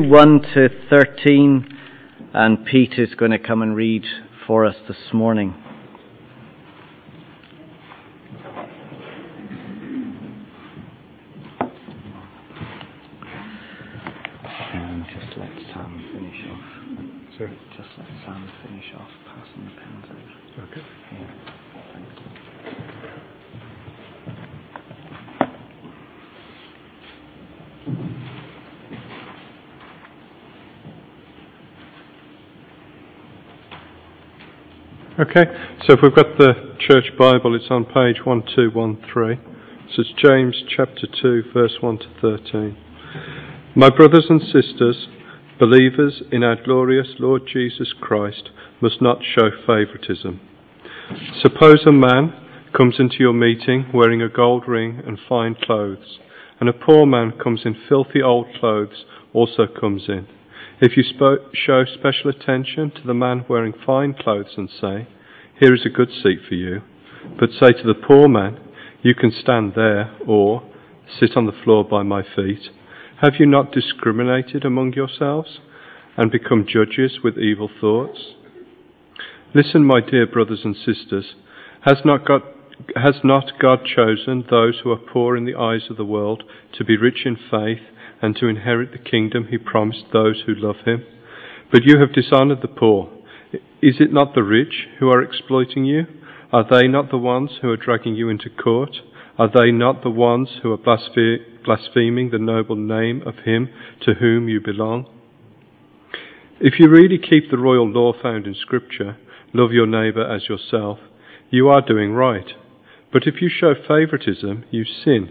1 to 13, and Pete is going to come and read for us this morning. Just let Sam finish off passing the pens over. Okay. Yeah. Okay, so if we've got the Church Bible, it's on page 1213. So it's James chapter 2, verse 1 to 13. My brothers and sisters, believers in our glorious Lord Jesus Christ must not show favouritism. Suppose a man comes into your meeting wearing a gold ring and fine clothes, and a poor man comes in filthy old clothes also comes in. If you show special attention to the man wearing fine clothes and say, "Here is a good seat for you," but say to the poor man, "You can stand there," or "Sit on the floor by my feet," have you not discriminated among yourselves and become judges with evil thoughts? Listen, my dear brothers and sisters, has not God chosen those who are poor in the eyes of the world to be rich in faith and to inherit the kingdom he promised those who love him? But you have dishonoured the poor. Is it not the rich who are exploiting you? Are they not the ones who are dragging you into court? Are they not the ones who are blaspheming the noble name of him to whom you belong? If you really keep the royal law found in Scripture, love your neighbour as yourself, you are doing right. But if you show favouritism, you sin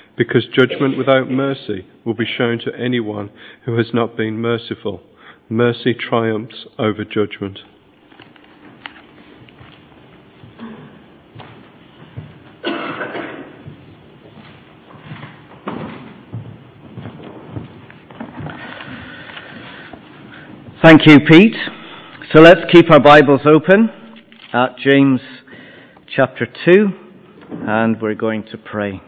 because judgment without mercy will be shown to anyone who has not been merciful. Mercy triumphs over judgment. Thank you, Pete. So let's keep our Bibles open at James chapter 2, and we're going to pray.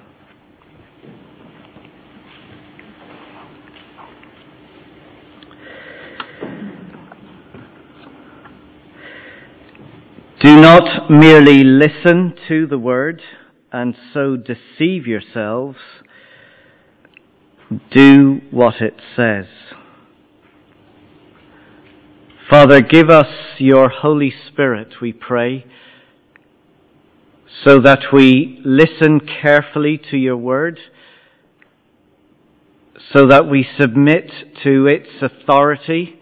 Do not merely listen to the word and so deceive yourselves. Do what it says. Father, give us your Holy Spirit, we pray, so that we listen carefully to your word, so that we submit to its authority,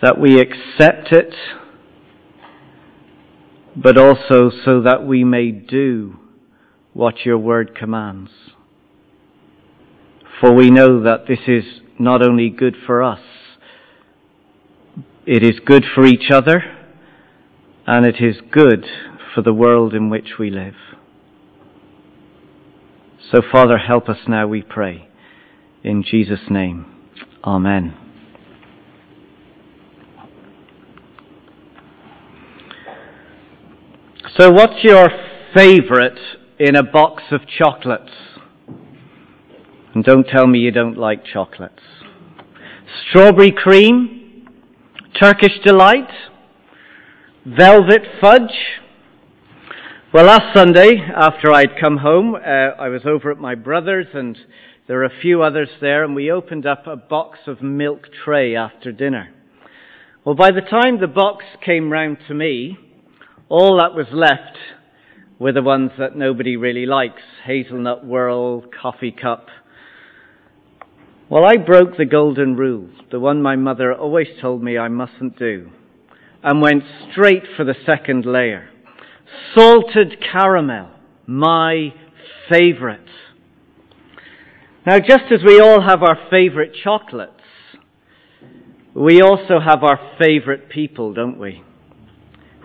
that we accept it, but also so that we may do what your word commands. For we know that this is not only good for us, it is good for each other, and it is good for the world in which we live. So, Father, help us now, we pray. In Jesus' name, amen. So, what's your favourite in a box of chocolates? And don't tell me you don't like chocolates. Strawberry cream? Turkish delight? Velvet fudge? Well, last Sunday, after I'd come home, I was over at my brother's, and there were a few others there, and we opened up a box of milk tray after dinner. Well, by the time the box came round to me, all that was left were the ones that nobody really likes. Hazelnut whirl, coffee cup. Well, I broke the golden rule, the one my mother always told me I mustn't do, and went straight for the second layer. Salted caramel, my favourite. Now, just as we all have our favourite chocolates, we also have our favourite people, don't we?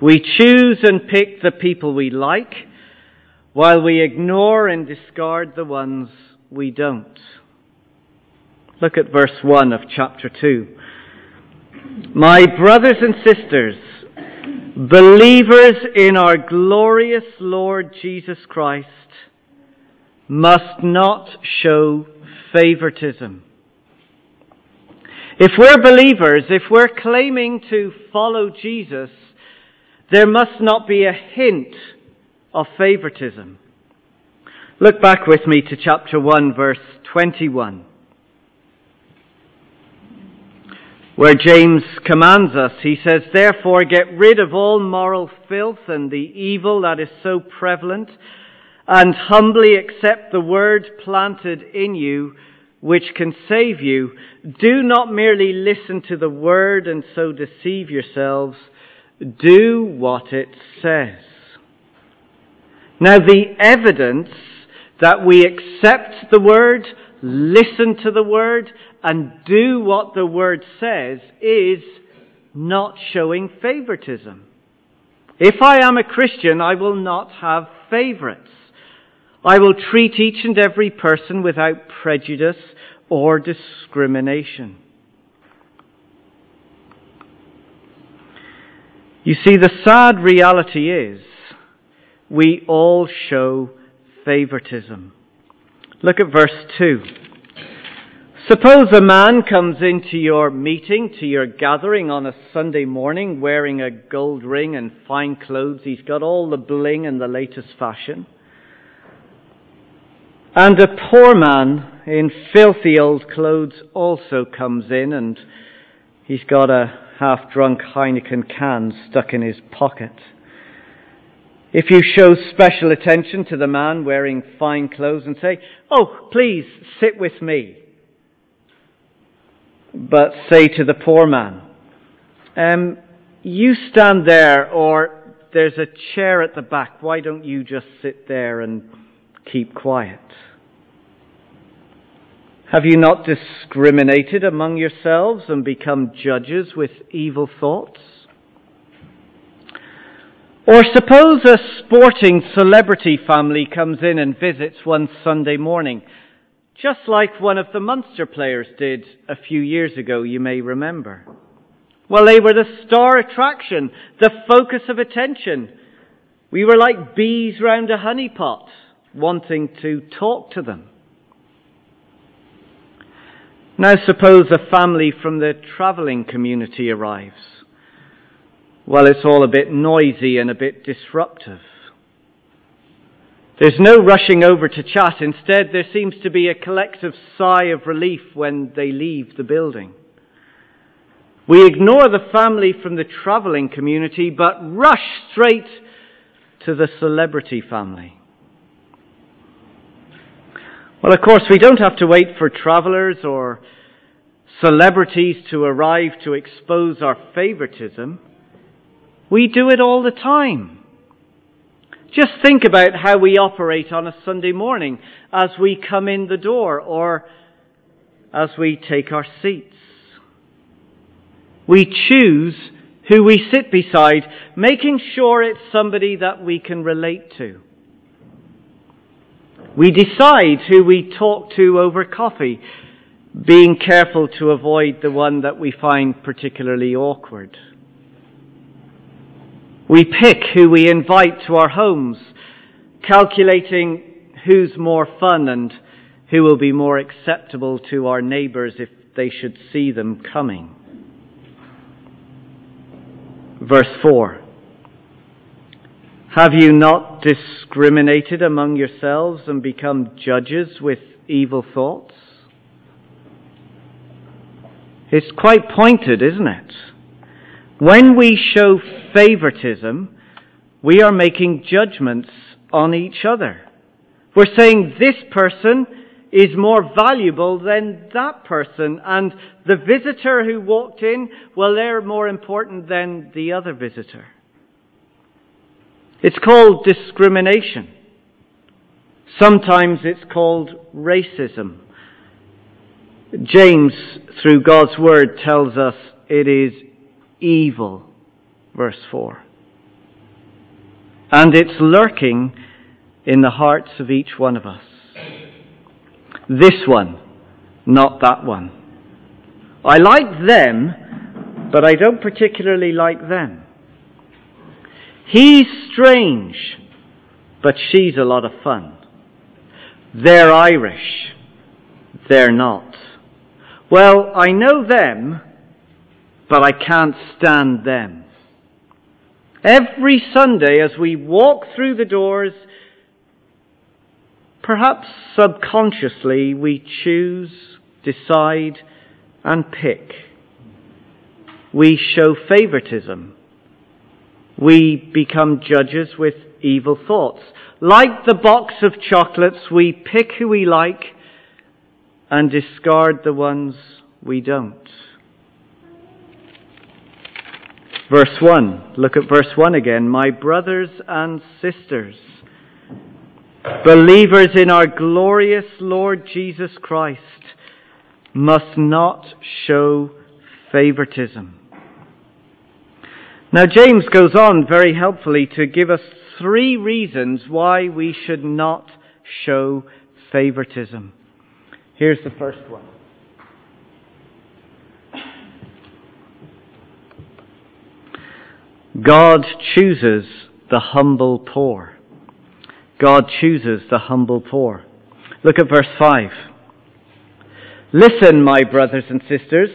We choose and pick the people we like, while we ignore and discard the ones we don't. Look at verse 1 of chapter 2. My brothers and sisters, believers in our glorious Lord Jesus Christ, must not show favoritism. If we're believers, if we're claiming to follow Jesus, there must not be a hint of favoritism. Look back with me to chapter 1, verse 21, where James commands us. He says, therefore, get rid of all moral filth and the evil that is so prevalent, and humbly accept the word planted in you, which can save you. Do not merely listen to the word and so deceive yourselves. Do what it says. Now, the evidence that we accept the word, listen to the word, and do what the word says is not showing favoritism. If I am a Christian, I will not have favorites. I will treat each and every person without prejudice or discrimination. You see, the sad reality is we all show favoritism. Look at verse 2. Suppose a man comes into your meeting, to your gathering on a Sunday morning, wearing a gold ring and fine clothes. He's got all the bling and the latest fashion. And a poor man in filthy old clothes also comes in, and he's got a half-drunk Heineken can stuck in his pocket. If you show special attention to the man wearing fine clothes and say, oh, please sit with me, but say to the poor man, you stand there, or there's a chair at the back, why don't you just sit there and keep quiet? Have you not discriminated among yourselves and become judges with evil thoughts? Or suppose a sporting celebrity family comes in and visits one Sunday morning, just like one of the Munster players did a few years ago, you may remember. Well, they were the star attraction, the focus of attention. We were like bees round a honey pot, wanting to talk to them. Now suppose a family from the travelling community arrives. Well, it's all a bit noisy and a bit disruptive. There's no rushing over to chat. Instead, there seems to be a collective sigh of relief when they leave the building. We ignore the family from the travelling community, but rush straight to the celebrity family. Well, of course, we don't have to wait for travellers or celebrities to arrive to expose our favouritism. We do it all the time. Just think about how we operate on a Sunday morning as we come in the door or as we take our seats. We choose who we sit beside, making sure it's somebody that we can relate to. We decide who we talk to over coffee, being careful to avoid the one that we find particularly awkward. We pick who we invite to our homes, calculating who's more fun and who will be more acceptable to our neighbours if they should see them coming. Verse 4. Have you not discriminated among yourselves and become judges with evil thoughts? It's quite pointed, isn't it? When we show favoritism, we are making judgments on each other. We're saying this person is more valuable than that person, and the visitor who walked in, well, they're more important than the other visitor. It's called discrimination. Sometimes it's called racism. James, through God's word, tells us it is evil, verse 4. And it's lurking in the hearts of each one of us. This one, not that one. I like them, but I don't particularly like them. He's strange, but she's a lot of fun. They're Irish. They're not. Well, I know them, but I can't stand them. Every Sunday as we walk through the doors, perhaps subconsciously, we choose, decide, and pick. We show favoritism. We become judges with evil thoughts. Like the box of chocolates, we pick who we like and discard the ones we don't. Verse 1. Look at verse 1 again. My brothers and sisters, believers in our glorious Lord Jesus Christ, must not show favoritism. Now James goes on very helpfully to give us 3 reasons why we should not show favoritism. Here's the first one. God chooses the humble poor. God chooses the humble poor. Look at verse 5. Listen, my brothers and sisters,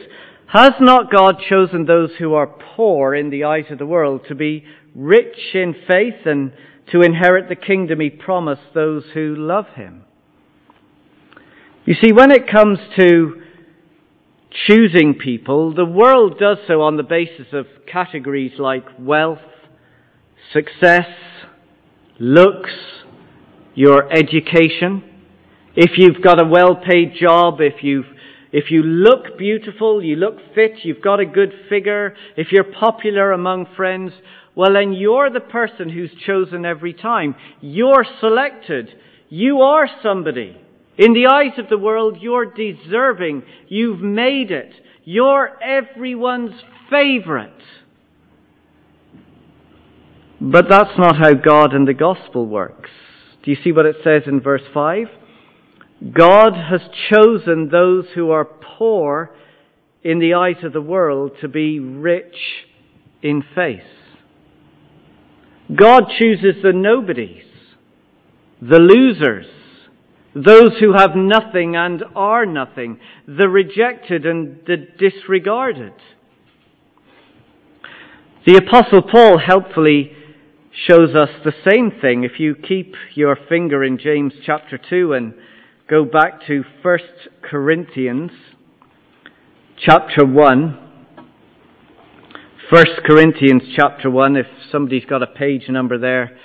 has not God chosen those who are poor in the eyes of the world to be rich in faith and to inherit the kingdom he promised those who love him? You see, when it comes to choosing people, the world does so on the basis of categories like wealth, success, looks, your education. If you've got a well-paid job, if you look beautiful, you look fit, you've got a good figure, if you're popular among friends, well then you're the person who's chosen every time. You're selected. You are somebody. In the eyes of the world, you're deserving. You've made it. You're everyone's favorite. But that's not how God and the gospel works. Do you see what it says in verse 5? God has chosen those who are poor in the eyes of the world to be rich in faith. God chooses the nobodies, the losers, those who have nothing and are nothing, the rejected and the disregarded. The Apostle Paul helpfully shows us the same thing. If you keep your finger in James chapter 2 and go back to 1 Corinthians chapter 1. 1 Corinthians chapter 1. If somebody's got a page number there,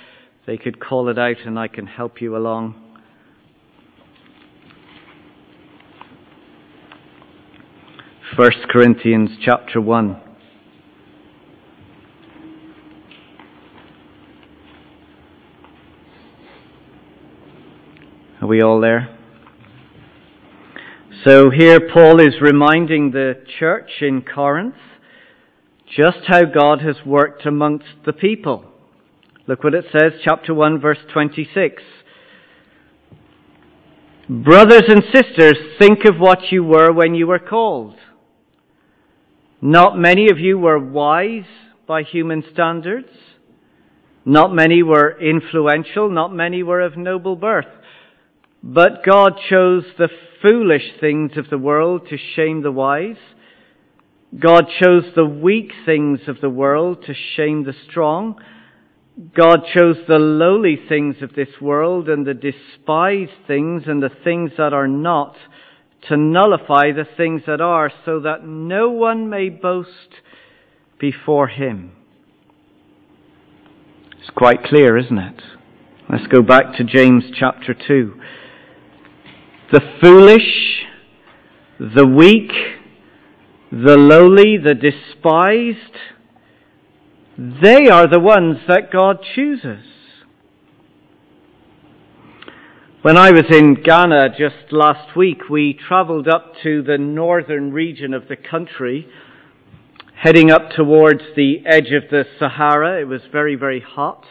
they could call it out and I can help you along. 1 Corinthians chapter 1. Are we all there? So here Paul is reminding the church in Corinth just how God has worked amongst the people. Look what it says, chapter 1, verse 26. Brothers and sisters, think of what you were when you were called. Not many of you were wise by human standards. Not many were influential. Not many were of noble birth. But God chose the foolish things of the world to shame the wise. God chose the weak things of the world to shame the strong. God chose the lowly things of this world and the despised things and the things that are not to nullify the things that are, so that no one may boast before him. It's quite clear, isn't it? Let's go back to James chapter 2. The foolish, the weak, the lowly, the despised, they are the ones that God chooses. When I was in Ghana just last week, we traveled up to the northern region of the country heading up towards the edge of the Sahara. It was very, very hot.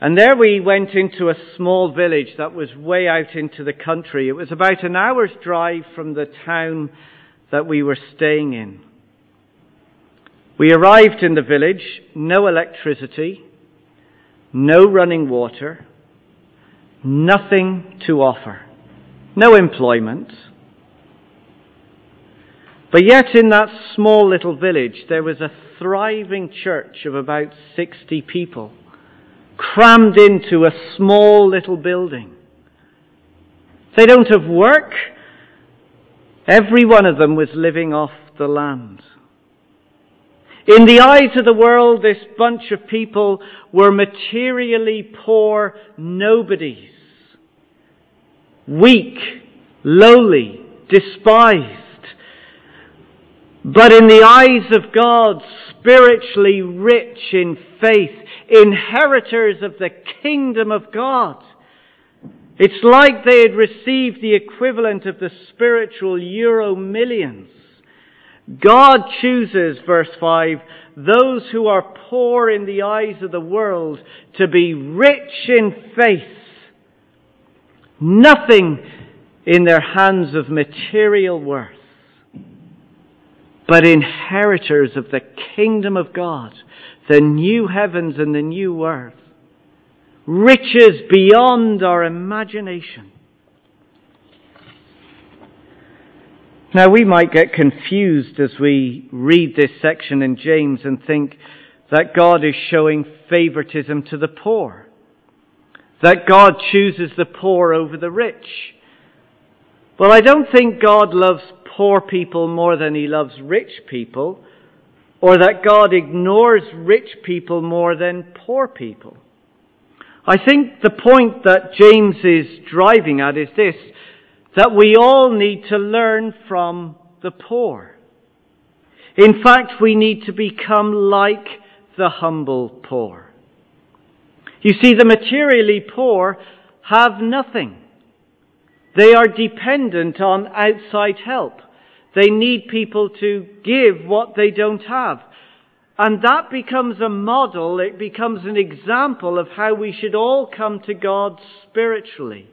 And there we went into a small village that was way out into the country. It was about an hour's drive from the town that we were staying in. We arrived in the village, no electricity, no running water, nothing to offer, no employment. But yet in that small little village there was a thriving church of about 60 people, crammed into a small little building. They don't have work. Every one of them was living off the land. In the eyes of the world, this bunch of people were materially poor nobodies, weak, lowly, despised. But in the eyes of God, spiritually rich in faith, inheritors of the kingdom of God. It's like they had received the equivalent of the spiritual euro millions. God chooses, verse 5, those who are poor in the eyes of the world to be rich in faith. Nothing in their hands of material worth, but inheritors of the kingdom of God, the new heavens and the new earth. Riches beyond our imagination. Now we might get confused as we read this section in James and think that God is showing favoritism to the poor, that God chooses the poor over the rich. Well, I don't think God loves poor people more than he loves rich people, or that God ignores rich people more than poor people. I think the point that James is driving at is this, that we all need to learn from the poor. In fact, we need to become like the humble poor. You see, the materially poor have nothing. They are dependent on outside help. They need people to give what they don't have. And that becomes a model, it becomes an example of how we should all come to God spiritually.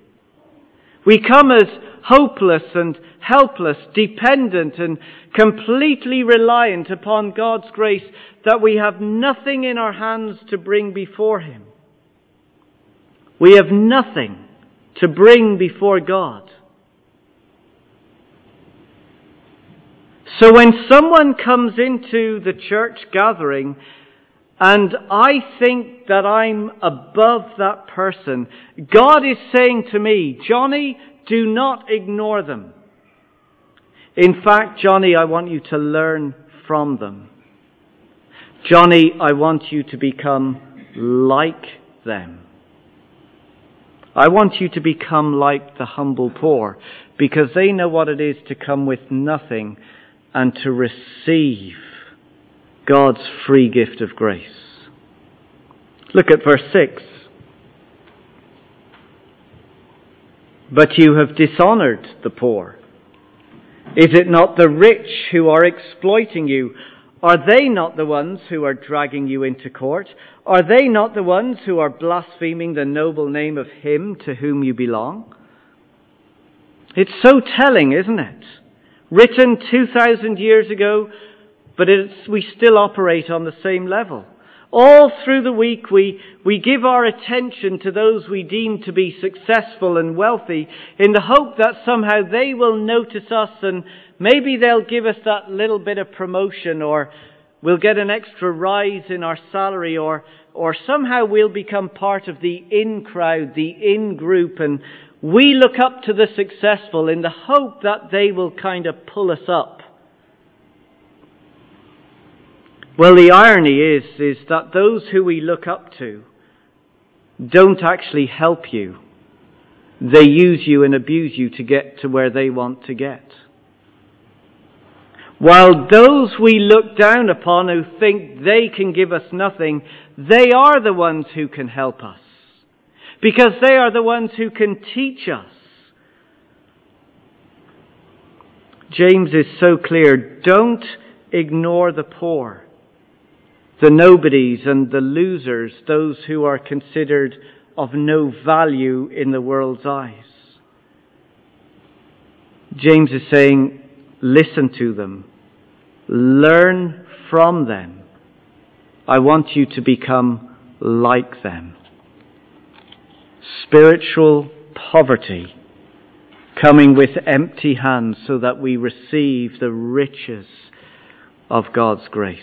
We come as hopeless and helpless, dependent and completely reliant upon God's grace, that we have nothing in our hands to bring before Him. We have nothing to bring before God. So when someone comes into the church gathering and I think that I'm above that person, God is saying to me, Johnny, do not ignore them. In fact, Johnny, I want you to learn from them. Johnny, I want you to become like them. I want you to become like the humble poor, because they know what it is to come with nothing and to receive God's free gift of grace. Look at verse 6. But you have dishonored the poor. Is it not the rich who are exploiting you? Are they not the ones who are dragging you into court? Are they not the ones who are blaspheming the noble name of Him to whom you belong? It's so telling, isn't it? Written 2,000 years ago, but we still operate on the same level. All through the week we give our attention to those we deem to be successful and wealthy in the hope that somehow they will notice us and maybe they'll give us that little bit of promotion, or we'll get an extra rise in our salary, or somehow we'll become part of the in-crowd, the in-group, and we look up to the successful in the hope that they will kind of pull us up. Well, the irony is that those who we look up to don't actually help you. They use you and abuse you to get to where they want to get. While those we look down upon who think they can give us nothing, they are the ones who can help us, because they are the ones who can teach us. James is so clear, don't ignore the poor, the nobodies and the losers, those who are considered of no value in the world's eyes. James is saying, listen to them. Learn from them. I want you to become like them. Spiritual poverty, coming with empty hands so that we receive the riches of God's grace.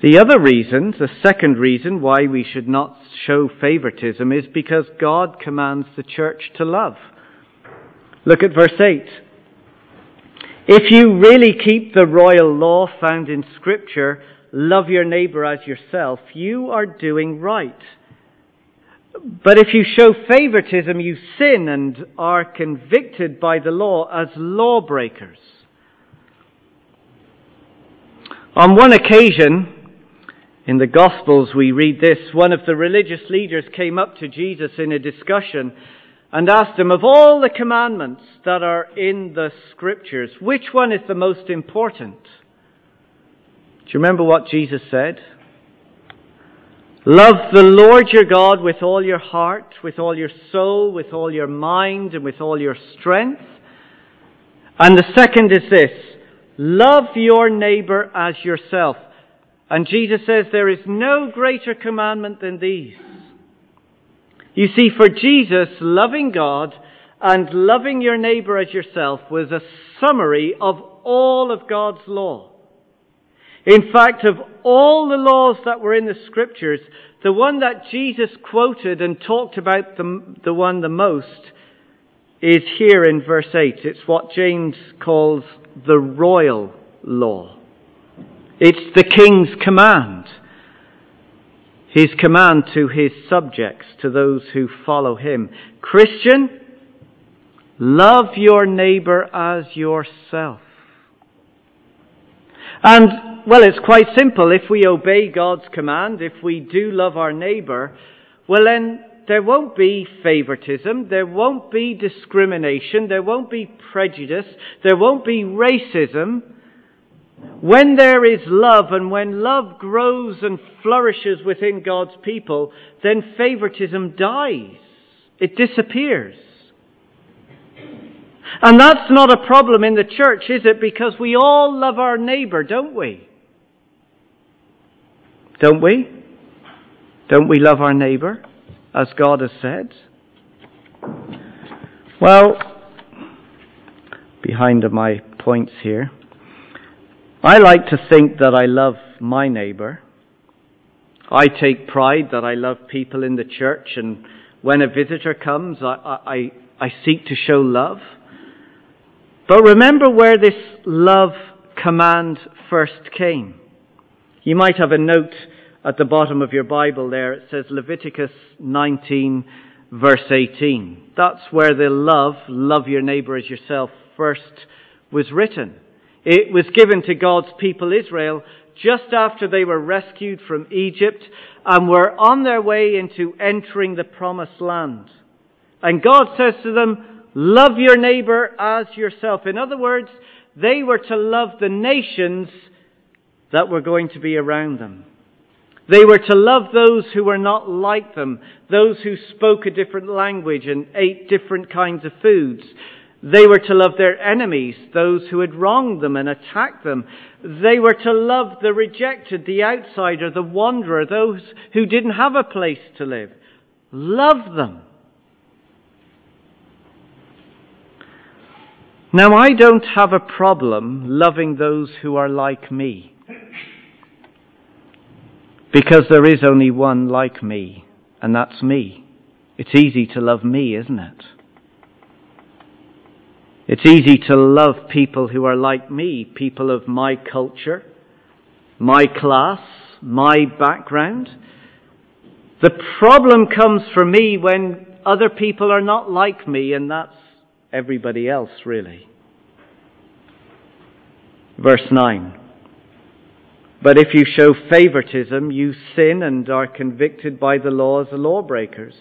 The other reason, the second reason why we should not show favoritism is because God commands the church to love. Look at verse 8. If you really keep the royal law found in Scripture, love your neighbor as yourself, you are doing right. But if you show favoritism, you sin and are convicted by the law as lawbreakers. On one occasion, in the Gospels we read this, one of the religious leaders came up to Jesus in a discussion and asked him, of all the commandments that are in the Scriptures, which one is the most important? Do you remember what Jesus said? Love the Lord your God with all your heart, with all your soul, with all your mind, and with all your strength. And the second is this, love your neighbor as yourself. And Jesus says there is no greater commandment than these. You see, for Jesus, loving God and loving your neighbor as yourself was a summary of all of God's law. In fact, of all the laws that were in the Scriptures, the one that Jesus quoted and talked about the one the most is here in verse 8. It's what James calls the royal law. It's the king's command. His command to his subjects, to those who follow him. Christian, love your neighbor as yourself. And, well, it's quite simple. If we obey God's command, if we do love our neighbor, well then there won't be favoritism, there won't be discrimination, there won't be prejudice, there won't be racism. When there is love and when love grows and flourishes within God's people, then favoritism dies. It disappears. And that's not a problem in the church, is it? Because we all love our neighbor, don't we? Don't we? Don't we love our neighbor, as God has said? Well, behind my points here, I like to think that I love my neighbor. I take pride that I love people in the church, and when a visitor comes, I seek to show love. But remember where this love command first came. You might have a note at the bottom of your Bible there. It says Leviticus 19, verse 18. That's where the love your neighbor as yourself, first was written. It was given to God's people Israel just after they were rescued from Egypt and were on their way into entering the promised land. And God says to them, love your neighbor as yourself. In other words, they were to love the nations that were going to be around them. They were to love those who were not like them, those who spoke a different language and ate different kinds of foods. They were to love their enemies, those who had wronged them and attacked them. They were to love the rejected, the outsider, the wanderer, those who didn't have a place to live. Love them. Now, I don't have a problem loving those who are like me, because there is only one like me, and that's me. It's easy to love me, isn't it? It's easy to love people who are like me, people of my culture, my class, my background. The problem comes for me when other people are not like me, and that's everybody else, really. Verse 9. But if you show favoritism, you sin and are convicted by the law as lawbreakers.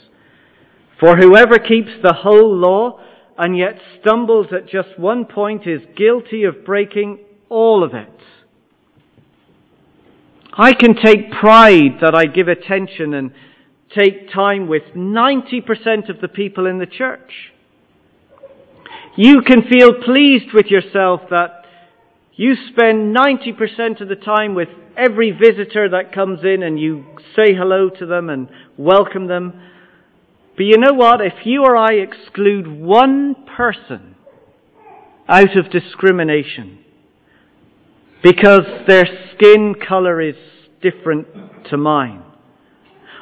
For whoever keeps the whole law and yet stumbles at just one point is guilty of breaking all of it. I can take pride that I give attention and take time with 90% of the people in the church. You can feel pleased with yourself that you spend 90% of the time with every visitor that comes in and you say hello to them and welcome them. But you know what? If you or I exclude one person out of discrimination because their skin colour is different to mine,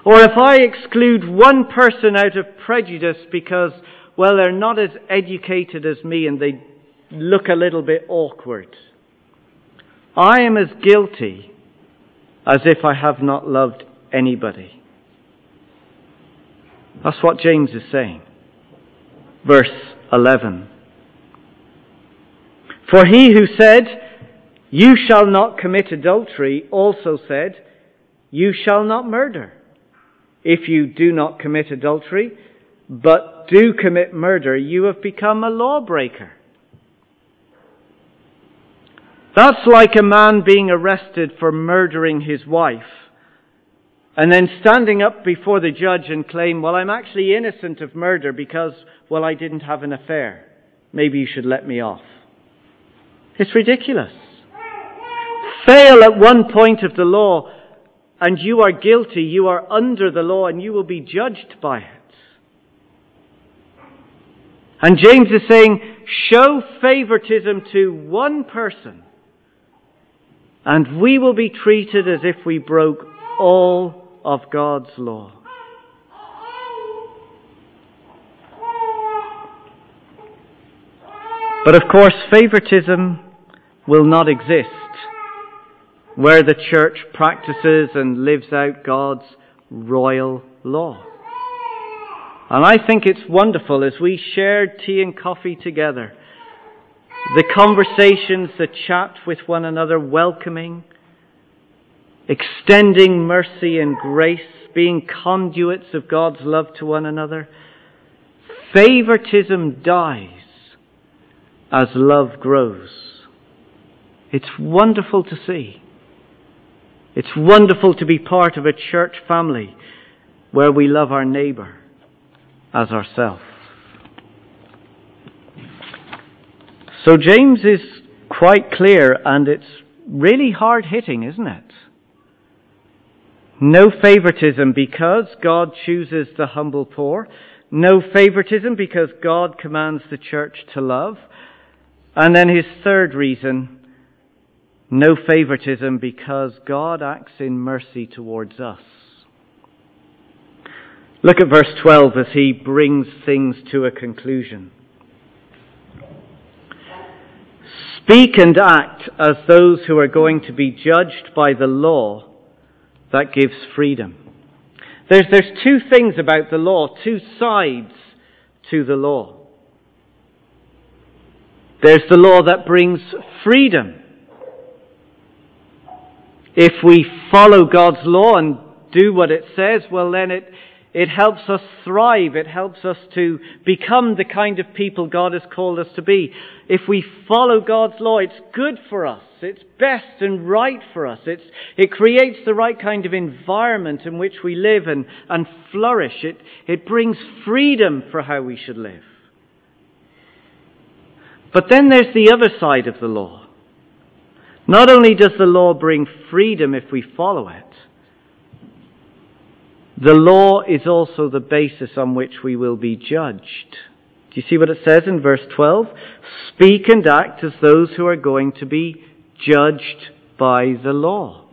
or if I exclude one person out of prejudice because, well, they're not as educated as me and they look a little bit awkward, I am as guilty as if I have not loved anybody. That's what James is saying. Verse 11. For he who said, "You shall not commit adultery," also said, "You shall not murder. If you do not commit adultery, but do commit murder, you have become a lawbreaker." That's like a man being arrested for murdering his wife, and then standing up before the judge and claim, "Well, I'm actually innocent of murder because, well, I didn't have an affair. Maybe you should let me off." It's ridiculous. Fail at one point of the law and you are guilty, you are under the law and you will be judged by it. And James is saying, show favoritism to one person and we will be treated as if we broke all of God's law. But of course, favoritism will not exist where the church practices and lives out God's royal law. And I think it's wonderful as we shared tea and coffee together, the conversations, the chat with one another, welcoming, extending mercy and grace, being conduits of God's love to one another. Favoritism dies as love grows. It's wonderful to see. It's wonderful to be part of a church family where we love our neighbour as ourselves. So James is quite clear, and it's really hard-hitting, isn't it? No favoritism because God chooses the humble poor. No favoritism because God commands the church to love. And then his third reason, no favoritism because God acts in mercy towards us. Look at verse 12 as he brings things to a conclusion. Speak and act as those who are going to be judged by the law that gives freedom. There's two things about the law, two sides to the law. There's the law that brings freedom. If we follow God's law and do what it says, well then it helps us thrive. It helps us to become the kind of people God has called us to be. If we follow God's law, it's good for us. It's best and right for us. It creates the right kind of environment in which we live and flourish. It brings freedom for how we should live. But then there's the other side of the law. Not only does the law bring freedom if we follow it, the law is also the basis on which we will be judged. Do you see what it says in verse 12? Speak and act as those who are going to be judged by the law.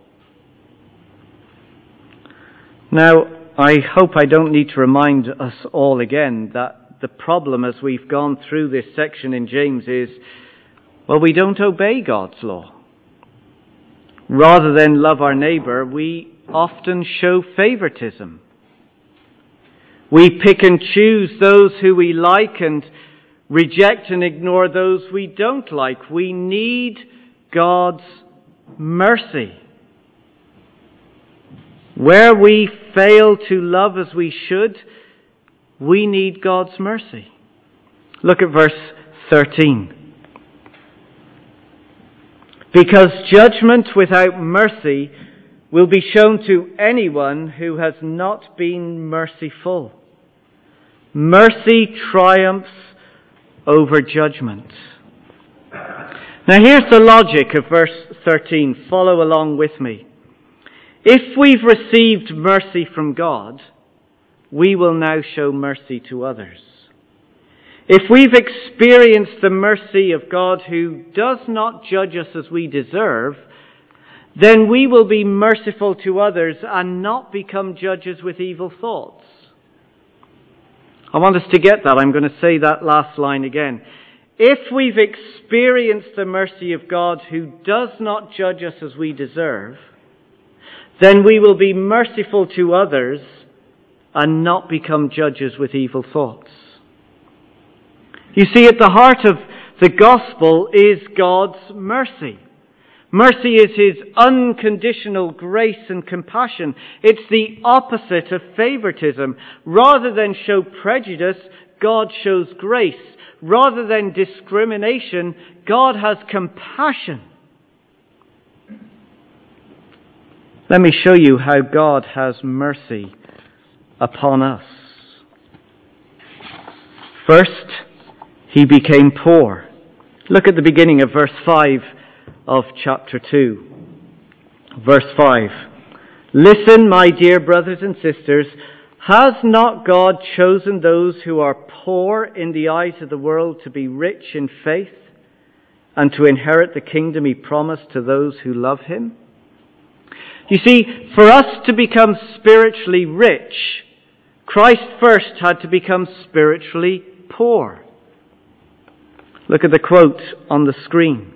Now, I hope I don't need to remind us all again that the problem as we've gone through this section in James is, well, we don't obey God's law. Rather than love our neighbour, we often show favoritism. We pick and choose those who we like and reject and ignore those we don't like. We need God's mercy. Where we fail to love as we should, we need God's mercy. Look at verse 13. Because judgment without mercy will be shown to anyone who has not been merciful. Mercy triumphs over judgment. Now here's the logic of verse 13. Follow along with me. If we've received mercy from God, we will now show mercy to others. If we've experienced the mercy of God who does not judge us as we deserve, then we will be merciful to others and not become judges with evil thoughts. I want us to get that. I'm going to say that last line again. If we've experienced the mercy of God who does not judge us as we deserve, then we will be merciful to others and not become judges with evil thoughts. You see, at the heart of the gospel is God's mercy. Mercy is His unconditional grace and compassion. It's the opposite of favoritism. Rather than show prejudice, God shows grace. Rather than discrimination, God has compassion. Let me show you how God has mercy upon us. First, He became poor. Look at the beginning of verse 5 of chapter 2. Verse 5. Listen, my dear brothers and sisters, has not God chosen those who are poor in the eyes of the world to be rich in faith and to inherit the kingdom He promised to those who love Him? You see, for us to become spiritually rich, Christ first had to become spiritually poor. Look at the quote on the screen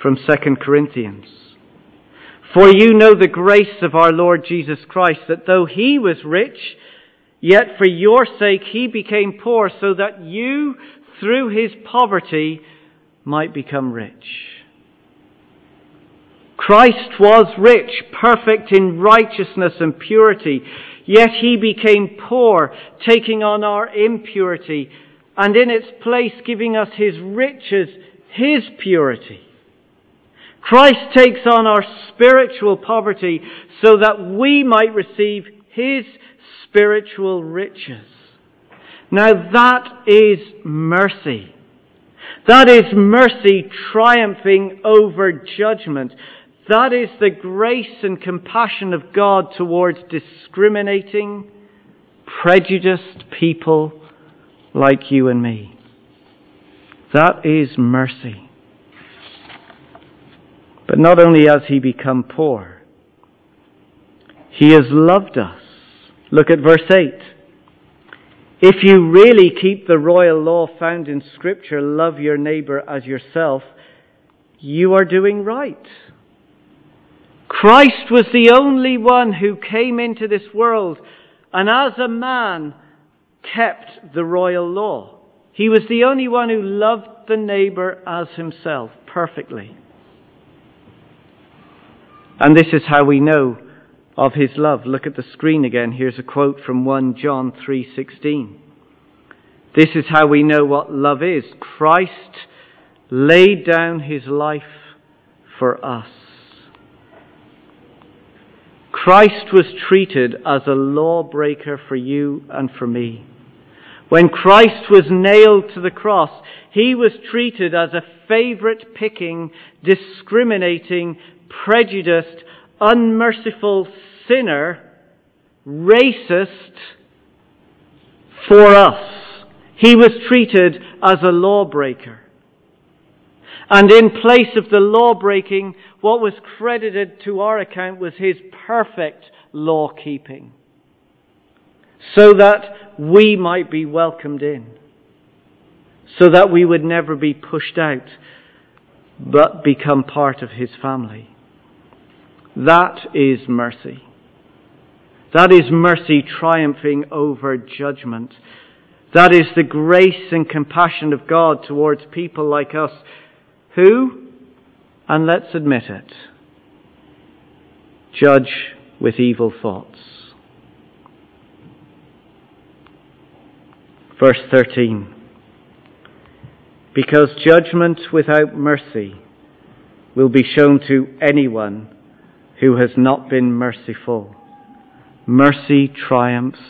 from 2 Corinthians. For you know the grace of our Lord Jesus Christ, that though He was rich, yet for your sake He became poor, so that you, through His poverty, might become rich. Christ was rich, perfect in righteousness and purity, yet He became poor, taking on our impurity, and in its place giving us His riches, His purity. Christ takes on our spiritual poverty so that we might receive His spiritual riches. Now that is mercy. That is mercy triumphing over judgment. That is the grace and compassion of God towards discriminating, prejudiced people like you and me. That is mercy. But not only has He become poor, He has loved us. Look at verse 8. If you really keep the royal law found in Scripture, love your neighbor as yourself, you are doing right. Christ was the only one who came into this world and as a man kept the royal law. He was the only one who loved the neighbor as himself perfectly. And this is how we know of His love. Look at the screen again. Here's a quote from 1 John 3:16. This is how we know what love is. Christ laid down His life for us. Christ was treated as a lawbreaker for you and for me. When Christ was nailed to the cross, He was treated as a favorite-picking, discriminating, prejudiced, unmerciful sinner, racist, for us. He was treated as a lawbreaker. And in place of the lawbreaking, what was credited to our account was His perfect law-keeping, so that we might be welcomed in, so that we would never be pushed out, but become part of His family. That is mercy. That is mercy triumphing over judgment. That is the grace and compassion of God towards people like us who, and let's admit it, judge with evil thoughts. Verse 13. because judgment without mercy will be shown to anyone who has not been merciful. Mercy triumphs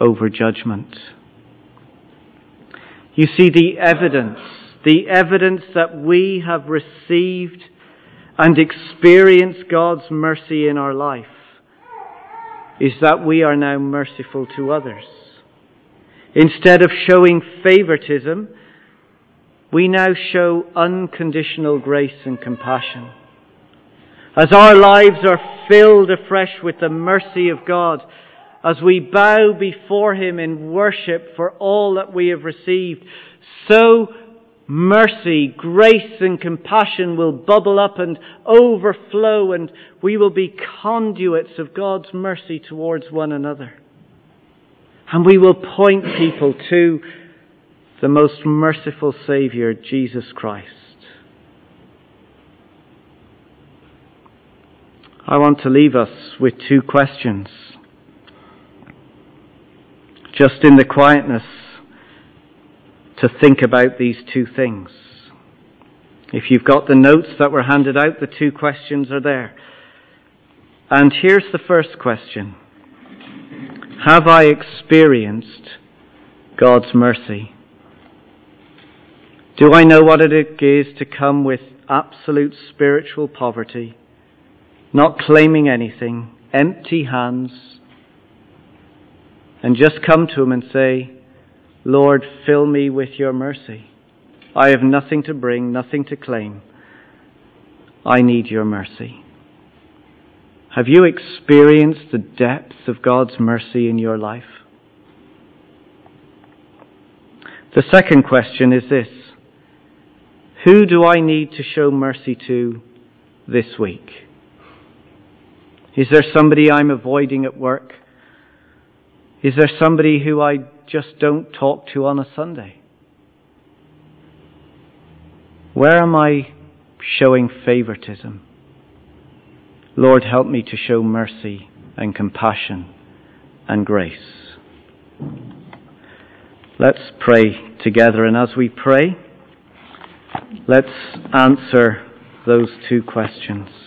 over judgment. You see, the evidence that we have received and experienced God's mercy in our life is that we are now merciful to others. Instead of showing favoritism, we now show unconditional grace and compassion. As our lives are filled afresh with the mercy of God, as we bow before Him in worship for all that we have received, so mercy, grace and compassion will bubble up and overflow, and we will be conduits of God's mercy towards one another. And we will point people to the most merciful Saviour, Jesus Christ. I want to leave us with two questions. Just in the quietness, to think about these two things. If you've got the notes that were handed out, the two questions are there. And here's the first question. Have I experienced God's mercy? Do I know what it is to come with absolute spiritual poverty, not claiming anything, empty hands, and just come to Him and say, Lord, fill me with your mercy. I have nothing to bring, nothing to claim. I need your mercy. Have you experienced the depth of God's mercy in your life? The second question is this. Who do I need to show mercy to this week? Is there somebody I'm avoiding at work? Is there somebody who I just don't talk to on a Sunday? Where am I showing favoritism? Lord, help me to show mercy and compassion and grace. Let's pray together, and as we pray, let's answer those two questions.